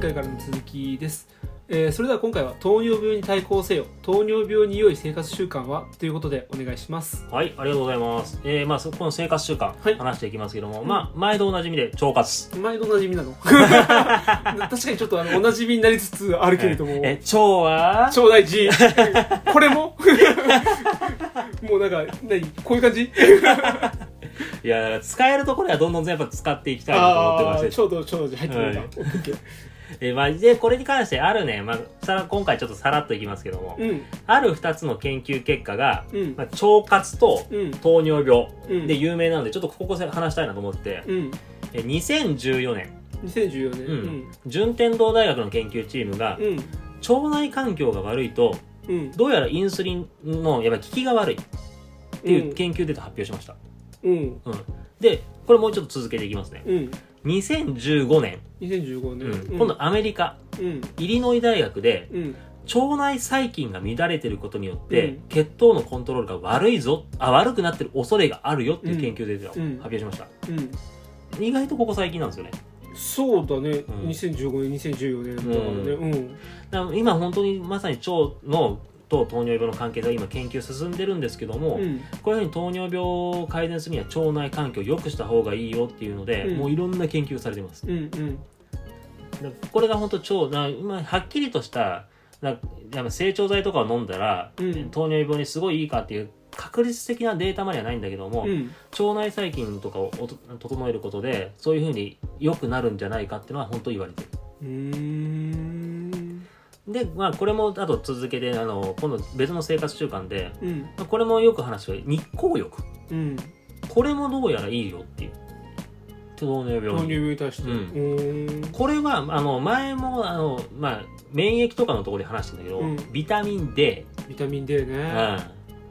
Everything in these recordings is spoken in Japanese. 回からの続きです。それでは今回は糖尿病に対抗せよ、糖尿病に良い生活習慣はということでお願いします。はい、ありがとうございます。この生活習慣、話していきますけども、毎度おなじみで腸活。毎度おなじみなの確かにちょっとおなじみになりつつあるけれども、腸大事これももうこういう感じいや、使えるところはどんどん全部使っていきたいなと思ってまして、ちょうど入ってくれた、OK。でこれに関してあるね、今回ちょっとさらっといきますけども、ある2つの研究結果が、腸活と糖尿病で有名なので、ちょっとここ話したいなと思って、2014年、順天堂大学の研究チームが、腸内環境が悪いと、どうやらインスリンの効きが悪いっていう研究データ発表しました。でこれもうちょっと続けていきますね。2015年、今度アメリカ、イリノイ大学で、腸内細菌が乱れてることによって、血糖のコントロールが悪くなってる恐れがあるよっていう研究データを発表しました。意外とここ最近なんですよね。そうだね、2015年、2014年だからね。だから今本当にまさに腸のと糖尿病の関係が今研究進んでるんですけども、こういうふうに糖尿病を改善するには腸内環境を良くした方がいいよっていうので、もういろんな研究されてます。これが本当はっきりとした成長剤とかを飲んだら、糖尿病にすごいいいかっていう確率的なデータまではないんだけども、腸内細菌とかを整えることでそういうふうに良くなるんじゃないかっていうのは本当に言われてる。でこれもあと続けて今度別の生活習慣で、これもよく話が日光浴、これもどうやらいいよっていう糖尿病に対して、これは前も免疫とかのところで話したんだけど、ビタミンD ね、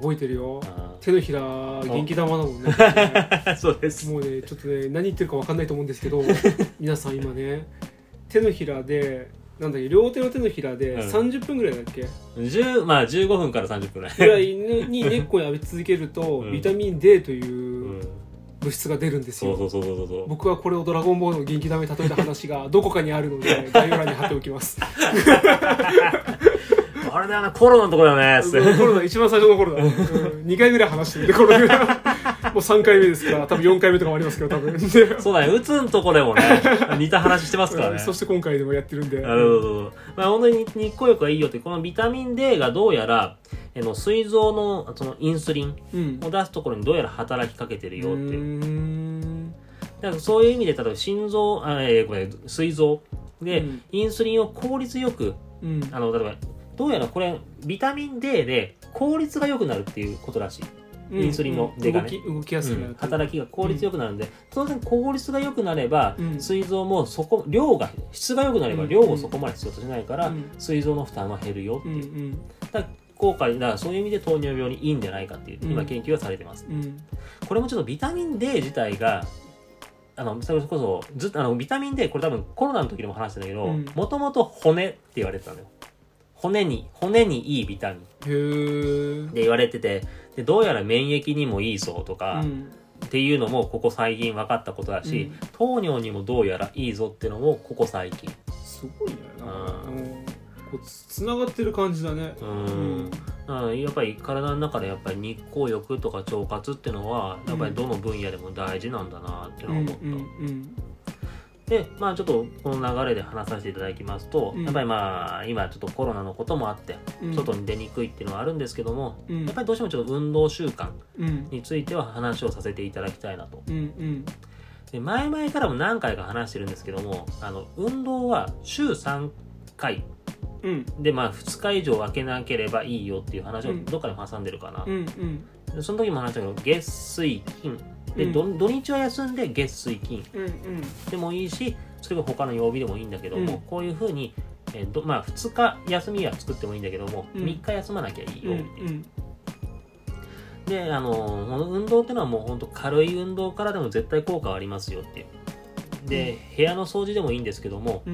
覚えてるよ。手のひら元気玉だもんね。そうです。もうね、ちょっとね、何言ってるか分かんないと思うんですけど皆さん今ね、手のひらで両手の手のひらで30分ぐらいだっけ、15分から30分ぐらいに根っこに浴び続けると、ビタミン D という物質が出るんですよ。僕はこれをドラゴンボールの元気玉に例えた話がどこかにあるので概要欄に貼っておきますあれだよな、コロナのところだよね。コロナ一番最初の頃だ、2回ぐらい話してるんで、コロナもう3回目ですから、多分4回目とかもありますけど、多分そうだね、うつんとこでもね、似た話してますからね。そして今回でもやってるんで。なるほど。本当に日光浴がいいよって、このビタミン D がどうやら、膵臓のそのインスリンを出すところにどうやら働きかけてるよっていう。だからそういう意味で、例えば心臓、膵臓で、インスリンを効率よく、例えば、どうやらこれ、ビタミン D で効率が良くなるっていうことらしい。インスリンの出がね、動きやすくなる、働きが効率よくなるんで、当然効率が良くなれば、膵臓も質が良くなれば量をそこまで必要としないから、膵臓の負担は減るよっていう、そういう意味で糖尿病にいいんじゃないかっていう、今研究はされてます。これもちょっとビタミン D 自体がそれこそビタミン D、 これ多分コロナの時でも話したんだけど、もともと骨って言われてたんだよ。骨にいいビタミンで言われてて、でどうやら免疫にもいいそうとか、っていうのもここ最近分かったことだし、糖尿にもどうやらいいぞってのもここ最近。すごいね。つながってる感じだね。やっぱり体の中でやっぱり日光浴とか腸活っていうのはやっぱりどの分野でも大事なんだなって思った。でちょっとこの流れで話させていただきますと、やっぱり今ちょっとコロナのこともあって、外に出にくいっていうのはあるんですけども、やっぱりどうしてもちょっと運動習慣については話をさせていただきたいなと。で前々からも何回か話してるんですけども、運動は週3回で、2日以上空けなければいいよっていう話をどっかでも挟んでるかな。その時も話したけど、月水金で、土日は休んで月水金でもいいし、それが他の曜日でもいいんだけども、こういうふうに、2日休みは作ってもいいんだけども、3日休まなきゃいいよっていう。で運動っていうのはもうほんと軽い運動からでも絶対効果はありますよっていう。で部屋の掃除でもいいんですけども、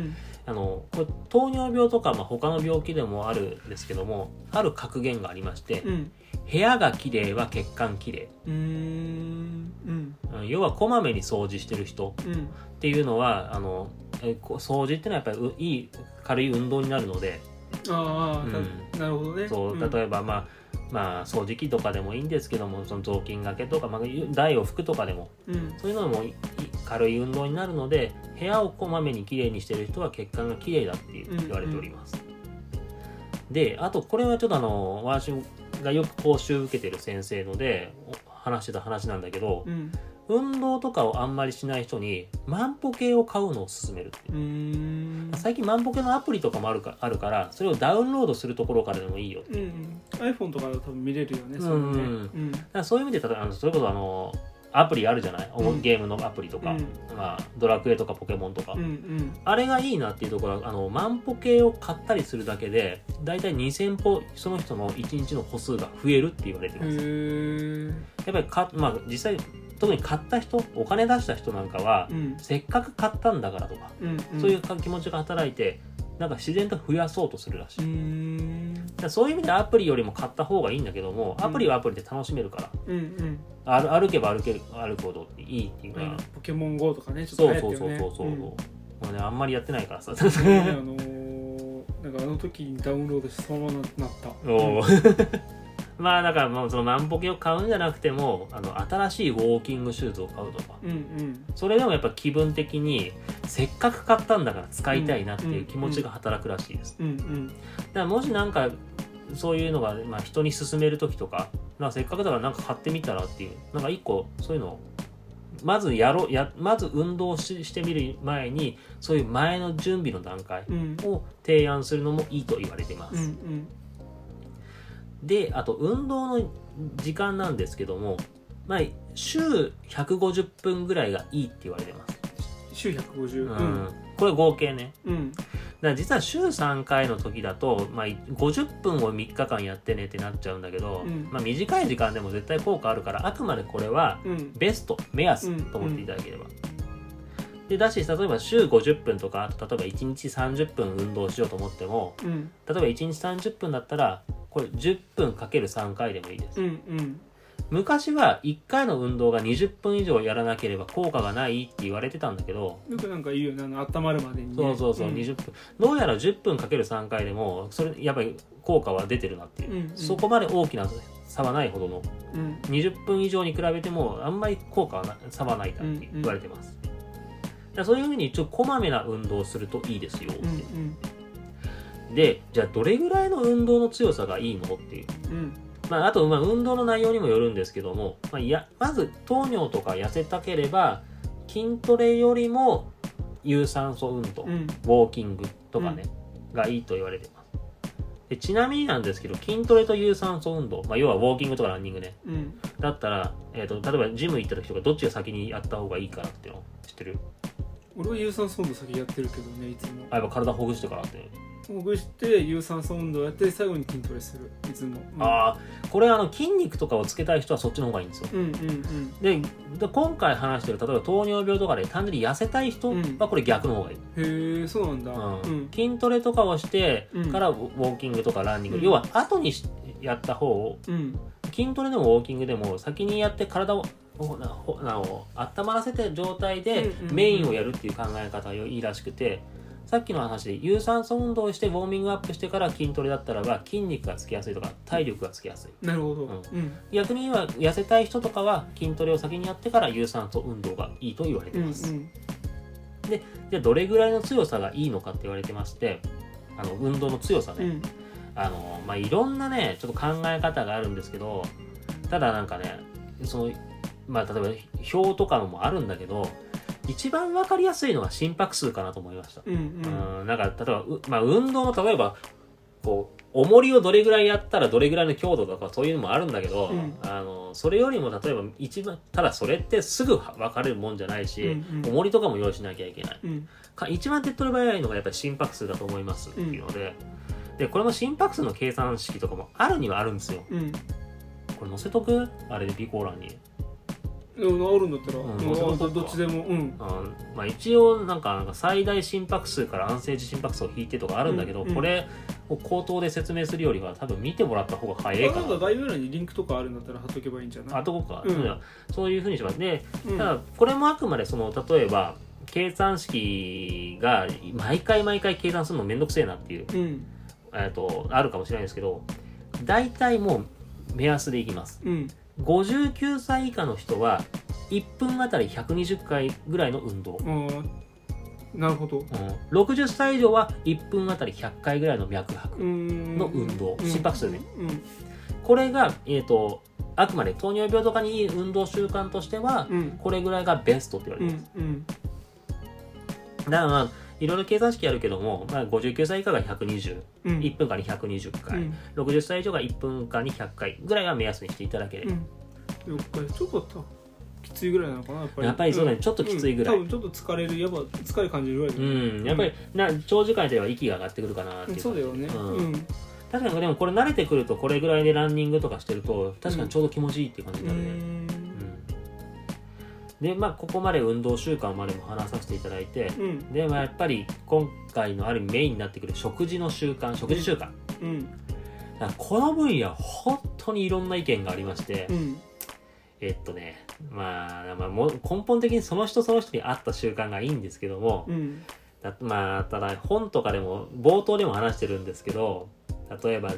これ糖尿病とか、他の病気でもあるんですけども、ある格言がありまして、部屋がきれいは血管きれい。要はこまめに掃除してる人っていうのは掃除ってのはやっぱりいい軽い運動になるので、ああ、うん、なるほどね。そう、例えば、まあ掃除機とかでもいいんですけども、その雑巾がけとか、台を拭くとかでも、うん、そういうのも軽い運動になるので、部屋をこまめにきれいにしてる人は血管がきれいだって言われております。で、あとこれはちょっと私がよく講習受けてる先生ので話してた話なんだけど、うん、運動とかをあんまりしない人に万歩計を買うのを勧めるっていう。最近万歩計のアプリとかもあるからそれをダウンロードするところからでもいいよって、うん、iPhone とかだと多分見れるよね、それね、うん、だからそういう意味で例えばそれこそアプリあるじゃない、うん、ゲームのアプリとか、うん、ドラクエとかポケモンとか、うんうん、あれがいいなっていうところは万歩計を買ったりするだけでだいたい2000歩その人の1日の歩数が増えるって言われてます。やっぱり実際特に買った人、お金出した人なんかは、うん、せっかく買ったんだからとか、うんうん、そういう気持ちが働いてなんか自然と増やそうとするらしい。だそういう意味でアプリよりも買った方がいいんだけども、アプリはアプリで楽しめるから、うんうん、歩けば歩くほどいいっていうか、うん、ポケモン GO とかね、ちょっと流行ってるね。そうそうそうそう、うん、もうねあんまりやってないからさ、なんかあの時にダウンロードしてそのままなった。おまあだからもうその万歩計を買うんじゃなくても新しいウォーキングシューズを買うとか、うんうん、それでもやっぱ気分的にせっかく買ったんだから使いたいなっていう気持ちが働くらしいです、うんうんうん、だからもしなんかそういうのが、人に勧める時とか、せっかくだからなんか買ってみたらっていうなんか一個そういうのをまず運動してみる前にそういう前の準備の段階を提案するのもいいと言われています、うんうんで、あと運動の時間なんですけども、週150分ぐらいがいいって言われてます。週150分、うん、これ合計ね、うん、だから実は週3回の時だと、50分を3日間やってねってなっちゃうんだけど、うん短い時間でも絶対効果あるから、あくまでこれはベスト、目安と思っていただければ、でだし例えば週50分とか例えば1日30分運動しようと思っても、うん、例えば1日30分だったらこれ10分 ×3 回でもいいです、うんうん、昔は1回の運動が20分以上やらなければ効果がないって言われてたんだけど、よくなんか言うよね、温まるまでにね。そう、うん、20分どうやら10分 ×3 回でもそれやっぱり効果は出てるなっていう、うんうん、そこまで大きな差はないほどの、うん、20分以上に比べてもあんまり効果は差はないだって言われてます、うんうん、そういう風にちょっとこまめな運動をするといいですよって、うんうん、でじゃあどれぐらいの運動の強さがいいのっていう、うんあと運動の内容にもよるんですけども、まず糖尿とか痩せたければ筋トレよりも有酸素運動、ウォーキングとかね、うん、がいいと言われてます。でちなみになんですけど筋トレと有酸素運動、要はウォーキングとかランニングね、うん、だったら、例えばジム行った時とかどっちが先にやった方がいいかなっていうの知ってる？俺は有酸素運動先やってるけどね、いつも。やっぱ体ほぐしてからって。ほぐして有酸素運動やって最後に筋トレする、いつも。うん、これ筋肉とかをつけたい人はそっちの方がいいんですよ。うんうんうん、で今回話してる例えば糖尿病とかで単純に痩せたい人はこれ逆の方がいい。うん、へえ、そうなんだ、うんうん。筋トレとかをしてからウォーキングとかランニング、うん、要は後にやった方を、うん、筋トレでもウォーキングでも先にやって体を温まらせて状態でメインをやるっていう考え方がいいらしくて、さっきの話で有酸素運動をしてウォーミングアップしてから筋トレだったらば筋肉がつきやすいとか体力がつきやすい。なるほど、うん、逆には痩せたい人とかは筋トレを先にやってから有酸素運動がいいと言われてます、うんうん、でじゃあどれぐらいの強さがいいのかって言われてまして、運動の強さね、うんいろんなねちょっと考え方があるんですけど、ただなんかねその例えば表とかもあるんだけど、一番分かりやすいのは心拍数かなと思いました、うんうん、なんか例えば、運動の例えばこう重りをどれぐらいやったらどれぐらいの強度とかそういうのもあるんだけど、うん、それよりも例えばただそれってすぐ分かれるもんじゃないし、うんうん、重りとかも用意しなきゃいけない、うん、一番手っ取り早いのがやっぱり心拍数だと思いますっていうので、うん、でこれも心拍数の計算式とかもあるにはあるんですよ、うん、これ載せとく？あれで備考欄にあるんだったら、どっちでも、うん一応なんか最大心拍数から安静時心拍数を引いてとかあるんだけど、うんうん、これを口頭で説明するよりは多分見てもらった方が早いかな。なんか概要欄にリンクとかあるんだったら貼っとけばいいんじゃない？あとこか、うん、そういう風にしますね。ただこれもあくまで例えば計算式が毎回計算するのめんどくせえなっていう、うん、あるかもしれないですけど、大体もう目安でいきます、うん、59歳以下の人は1分あたり120回ぐらいの運動、なるほど、うん、60歳以上は1分あたり100回ぐらいの脈拍の運動、心拍数ね、うんうん、これが、あくまで糖尿病とかにいい運動習慣としては、うん、これぐらいがベストって言われてます、うんうん、だから、まあ、いろいろ計算式あるけども、まあ、59歳以下が120、うん、1分間に120回、うん、60歳以上が1分間に100回ぐらいが目安にしていただければ、うん、6回ちょっときついぐらいなのかな、やっぱりそうだね、うん、ちょっときついぐらい、多分ちょっと疲れ感じるぐらい、うん、やっぱり長時間では息が上がってくるかなっていう、そうだよね、うんうん、確かにでもこれ慣れてくるとこれぐらいでランニングとかしてると確かにちょうど気持ちいいって感じになるね、うんうん、でまあここまで運動習慣までも話させていただいて、うん、で、まあ、やっぱり今回のある意味メインになってくる食事習慣、うん、だからこの分野本当にいろんな意見がありまして、うん根本的にその人に合った習慣がいいんですけども、うん、ただ本とかでも冒頭でも話してるんですけど、例えば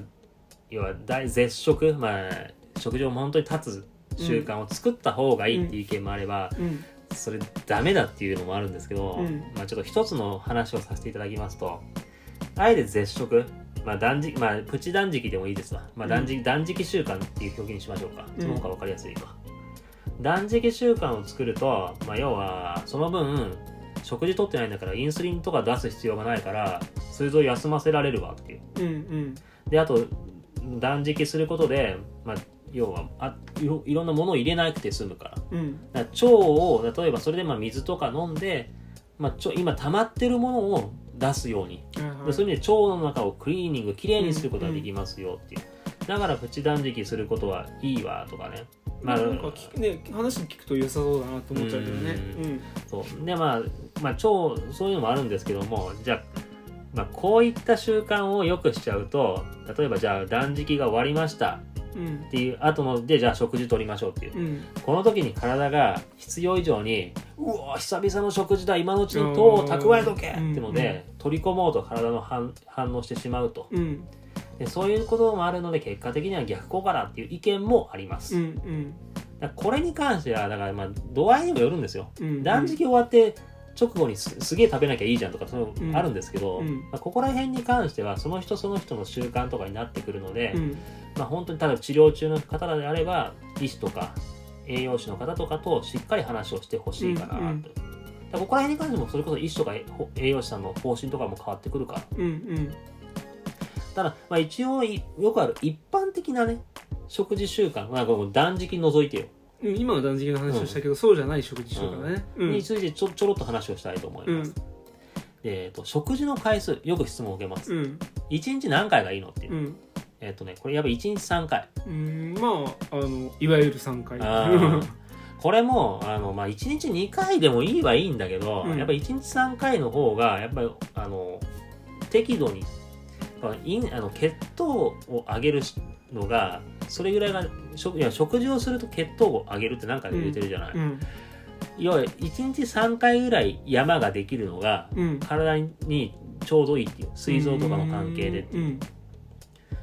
要は絶食、まあ、食事を本当に断つ習慣を作った方がいいっていう意見もあれば、うんうん、それダメだっていうのもあるんですけど、うんまあ、ちょっと一つの話をさせていただきますと、あえて絶食、プチ断食でもいいですわ、まあ、断食習慣っていう表現にしましょうか、その方が分かりやすいか、断食習慣を作ると、まあ、要はその分食事とってないんだからインスリンとか出す必要がないから膵臓を休ませられるわっていう、うんうん、であと断食することで、まあ、要はいろんなものを入れなくて済むから、うん、だから腸を例えばそれでまあ水とか飲んで、まあ、今溜まってるものを出すように、はい、そういう意味で腸の中をクリーニングきれいにすることができますよっていう、うんうん、だからプチ断食することはいいわとかね、まあ、なんか話聞くと良さそうだなと思っちゃうけどね、うん、うん、そうでまあそういうのもあるんですけども、じゃあ、まあ、こういった習慣をよくしちゃうと、例えばじゃあ断食が終わりましたっていう後ので、じゃあ食事取りましょうっていう、うん、この時に体が必要以上にうお久々の食事だ、今のうちに糖を蓄えとけってので、うんうん、取り込もうと体の反応してしまうと、うん、でそういうこともあるので結果的には逆効果だっていう意見もあります、うんうん、だこれに関してはだからまあ度合いにもよるんですよ、うんうん、断食終わって直後に すげえ食べなきゃいいじゃんとかそういうのあるんですけど、うんうんまあ、ここら辺に関してはその人の習慣とかになってくるので、うんまあ、本当にただ治療中の方であれば医師とか栄養士の方とかとしっかり話をしてほしいかなと、うんうん、だからここら辺に関してもそれこそ医師とか栄養士さんの方針とかも変わってくるから、うんうん、ただ、まあ、一応よくある一般的なね食事習慣、まあ、この断食除いてよ今の断食の話をしたけど、うん、そうじゃない食事習慣ね、うん、についてちょろっと話をしたいと思います、うん、食事の回数よく質問を受けます、うん、1日何回がいいのっていう、うんこれやっぱ1日3回まあいわゆる3回これもまあ、1日2回でもいいはいいんだけど、うん、やっぱ1日3回の方がやっぱり適度に血糖を上げるのがそれぐらいが食事をすると血糖を上げるって何かで言ってるじゃない、うんうん、要は1日3回ぐらい山ができるのが体にちょうどいいっていう膵臓とかの関係でっていう、うんうん、だか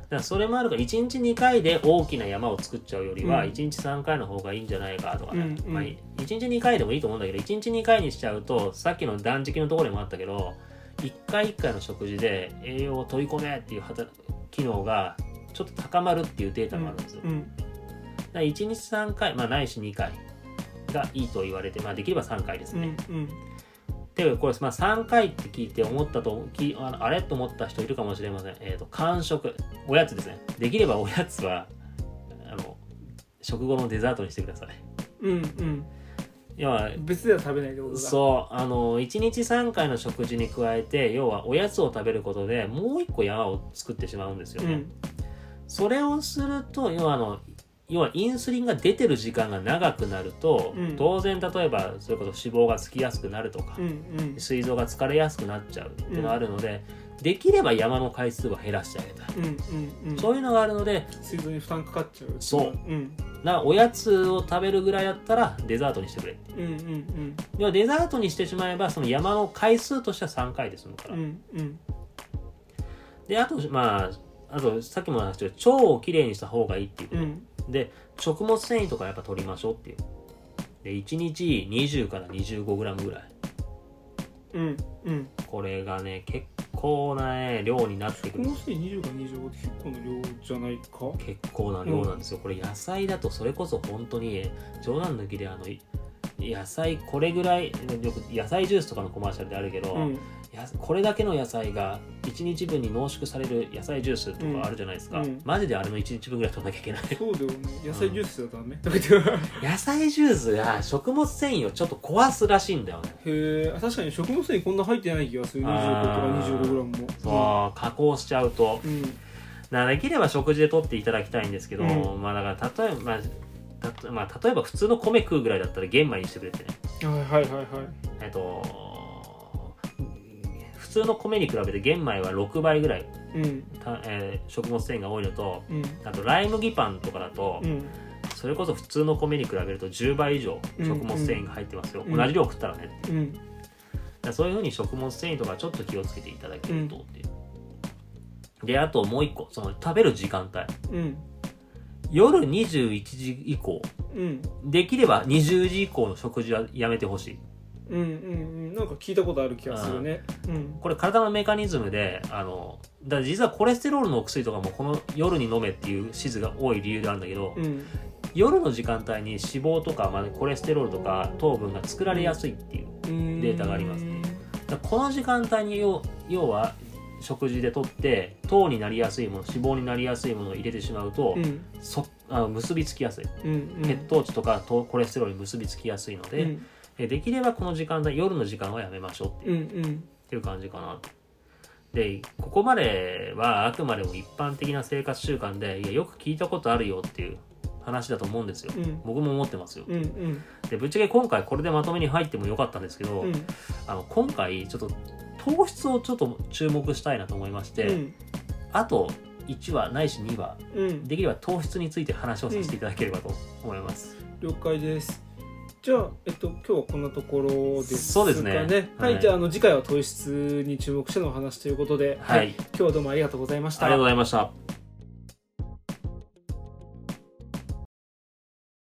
らそれもあるから1日2回で大きな山を作っちゃうよりは1日3回の方がいいんじゃないかとかね、うんうんまあ、1日2回でもいいと思うんだけど1日2回にしちゃうとさっきの断食のところでもあったけど1回1回の食事で栄養を取り込めっていう機能がちょっと高まるっていうデータもあるんですよ、うんうん、だから1日3回、まあ、ないし2回がいいと言われて、まあ、できれば3回ですね、うんうん、でこれ、まあ、3回って聞いてあれと思った人いるかもしれません、間食おやつですね、できればおやつは食後のデザートにしてください、うんうん要は別では食べないってことだ。そう1日3回の食事に加えて要はおやつを食べることでもう一個山を作ってしまうんですよね、うん、それをすると要はインスリンが出てる時間が長くなると、うん、当然例えばそれこそ脂肪がつきやすくなるとか、うんうん、膵臓が疲れやすくなっちゃうっていうのがあるので、できれば山の回数は減らしてあげたい、うんうんうん、そういうのがあるので水道に負担かかっちゃう、そう、うん、なおやつを食べるぐらいだったらデザートにしてくれって、うんうんうん、でもデザートにしてしまえばその山の回数としては3回で済むから、うんうん、であとまああとさっきも話したけど腸をきれいにした方がいいっていうこと、うん、で食物繊維とかやっぱ取りましょうっていうで1日20から 25g ぐらい、うんうん、これがね結構な、ね、量になってくる。食物繊維20から25って結構な量じゃないか。結構な量なんですよ、うん、これ野菜だとそれこそ本当に冗談抜きで野菜これぐらいよく野菜ジュースとかのコマーシャルであるけど、うん、これだけの野菜が1日分に濃縮される野菜ジュースとかあるじゃないですか、うん、マジであれの1日分ぐらい取らなきゃいけない。そうだよね、野菜ジュースだダメ、うん、野菜ジュースが食物繊維をちょっと壊すらしいんだよね。へえ、確かに食物繊維こんな入ってない気がする。25から25gもそう、うん、加工しちゃうと、うん、できれば食事で取っていただきたいんですけど、うん、まあだから例えば、例えば普通の米食うぐらいだったら玄米にしてくれてね。はいはいはいはい。普通の米に比べて玄米は6倍ぐらい、うん食物繊維が多いのと、うん、あとライ麦パンとかだと、うん、それこそ普通の米に比べると10倍以上食物繊維が入ってますよ、うんうん、同じ量食ったらね、うん、だからそういう風に食物繊維とかちょっと気をつけていただけるとっていう、うん、であともう一個その食べる時間帯、うん夜21時以降、うん、できれば20時以降の食事はやめてほしい、うんうん、なんか聞いたことある気がするね、うん、これ体のメカニズムでだから実はコレステロールのお薬とかもこの夜に飲めっていう指示が多い理由であるんだけど、うん、夜の時間帯に脂肪とか、まあ、コレステロールとか糖分が作られやすいっていうデータがあります、ね、だこの時間帯に要は食事で摂って糖になりやすいもの脂肪になりやすいものを入れてしまうと、うん、結びつきやすい、うんうん、血糖値とかコレステロールに結びつきやすいので、うん、できればこの時間帯夜の時間はやめましょうっていう、うんうん、っていう感じかな。でここまではあくまでも一般的な生活習慣でいやよく聞いたことあるよっていう話だと思うんですよ、うん、僕も思ってますよ、うんうん、でぶっちゃけ今回これでまとめに入ってもよかったんですけど、うん、今回ちょっと糖質をちょっと注目したいなと思いまして、うん、あと1話ないし2話、うん、できれば糖質について話をさせていただければと思います、うん、了解です。じゃあ、今日はこんなところですかね。そうですね、はいはい、じゃあ、次回は糖質に注目してのお話ということで、はい、今日はどうもありがとうございました。ありがとうございました。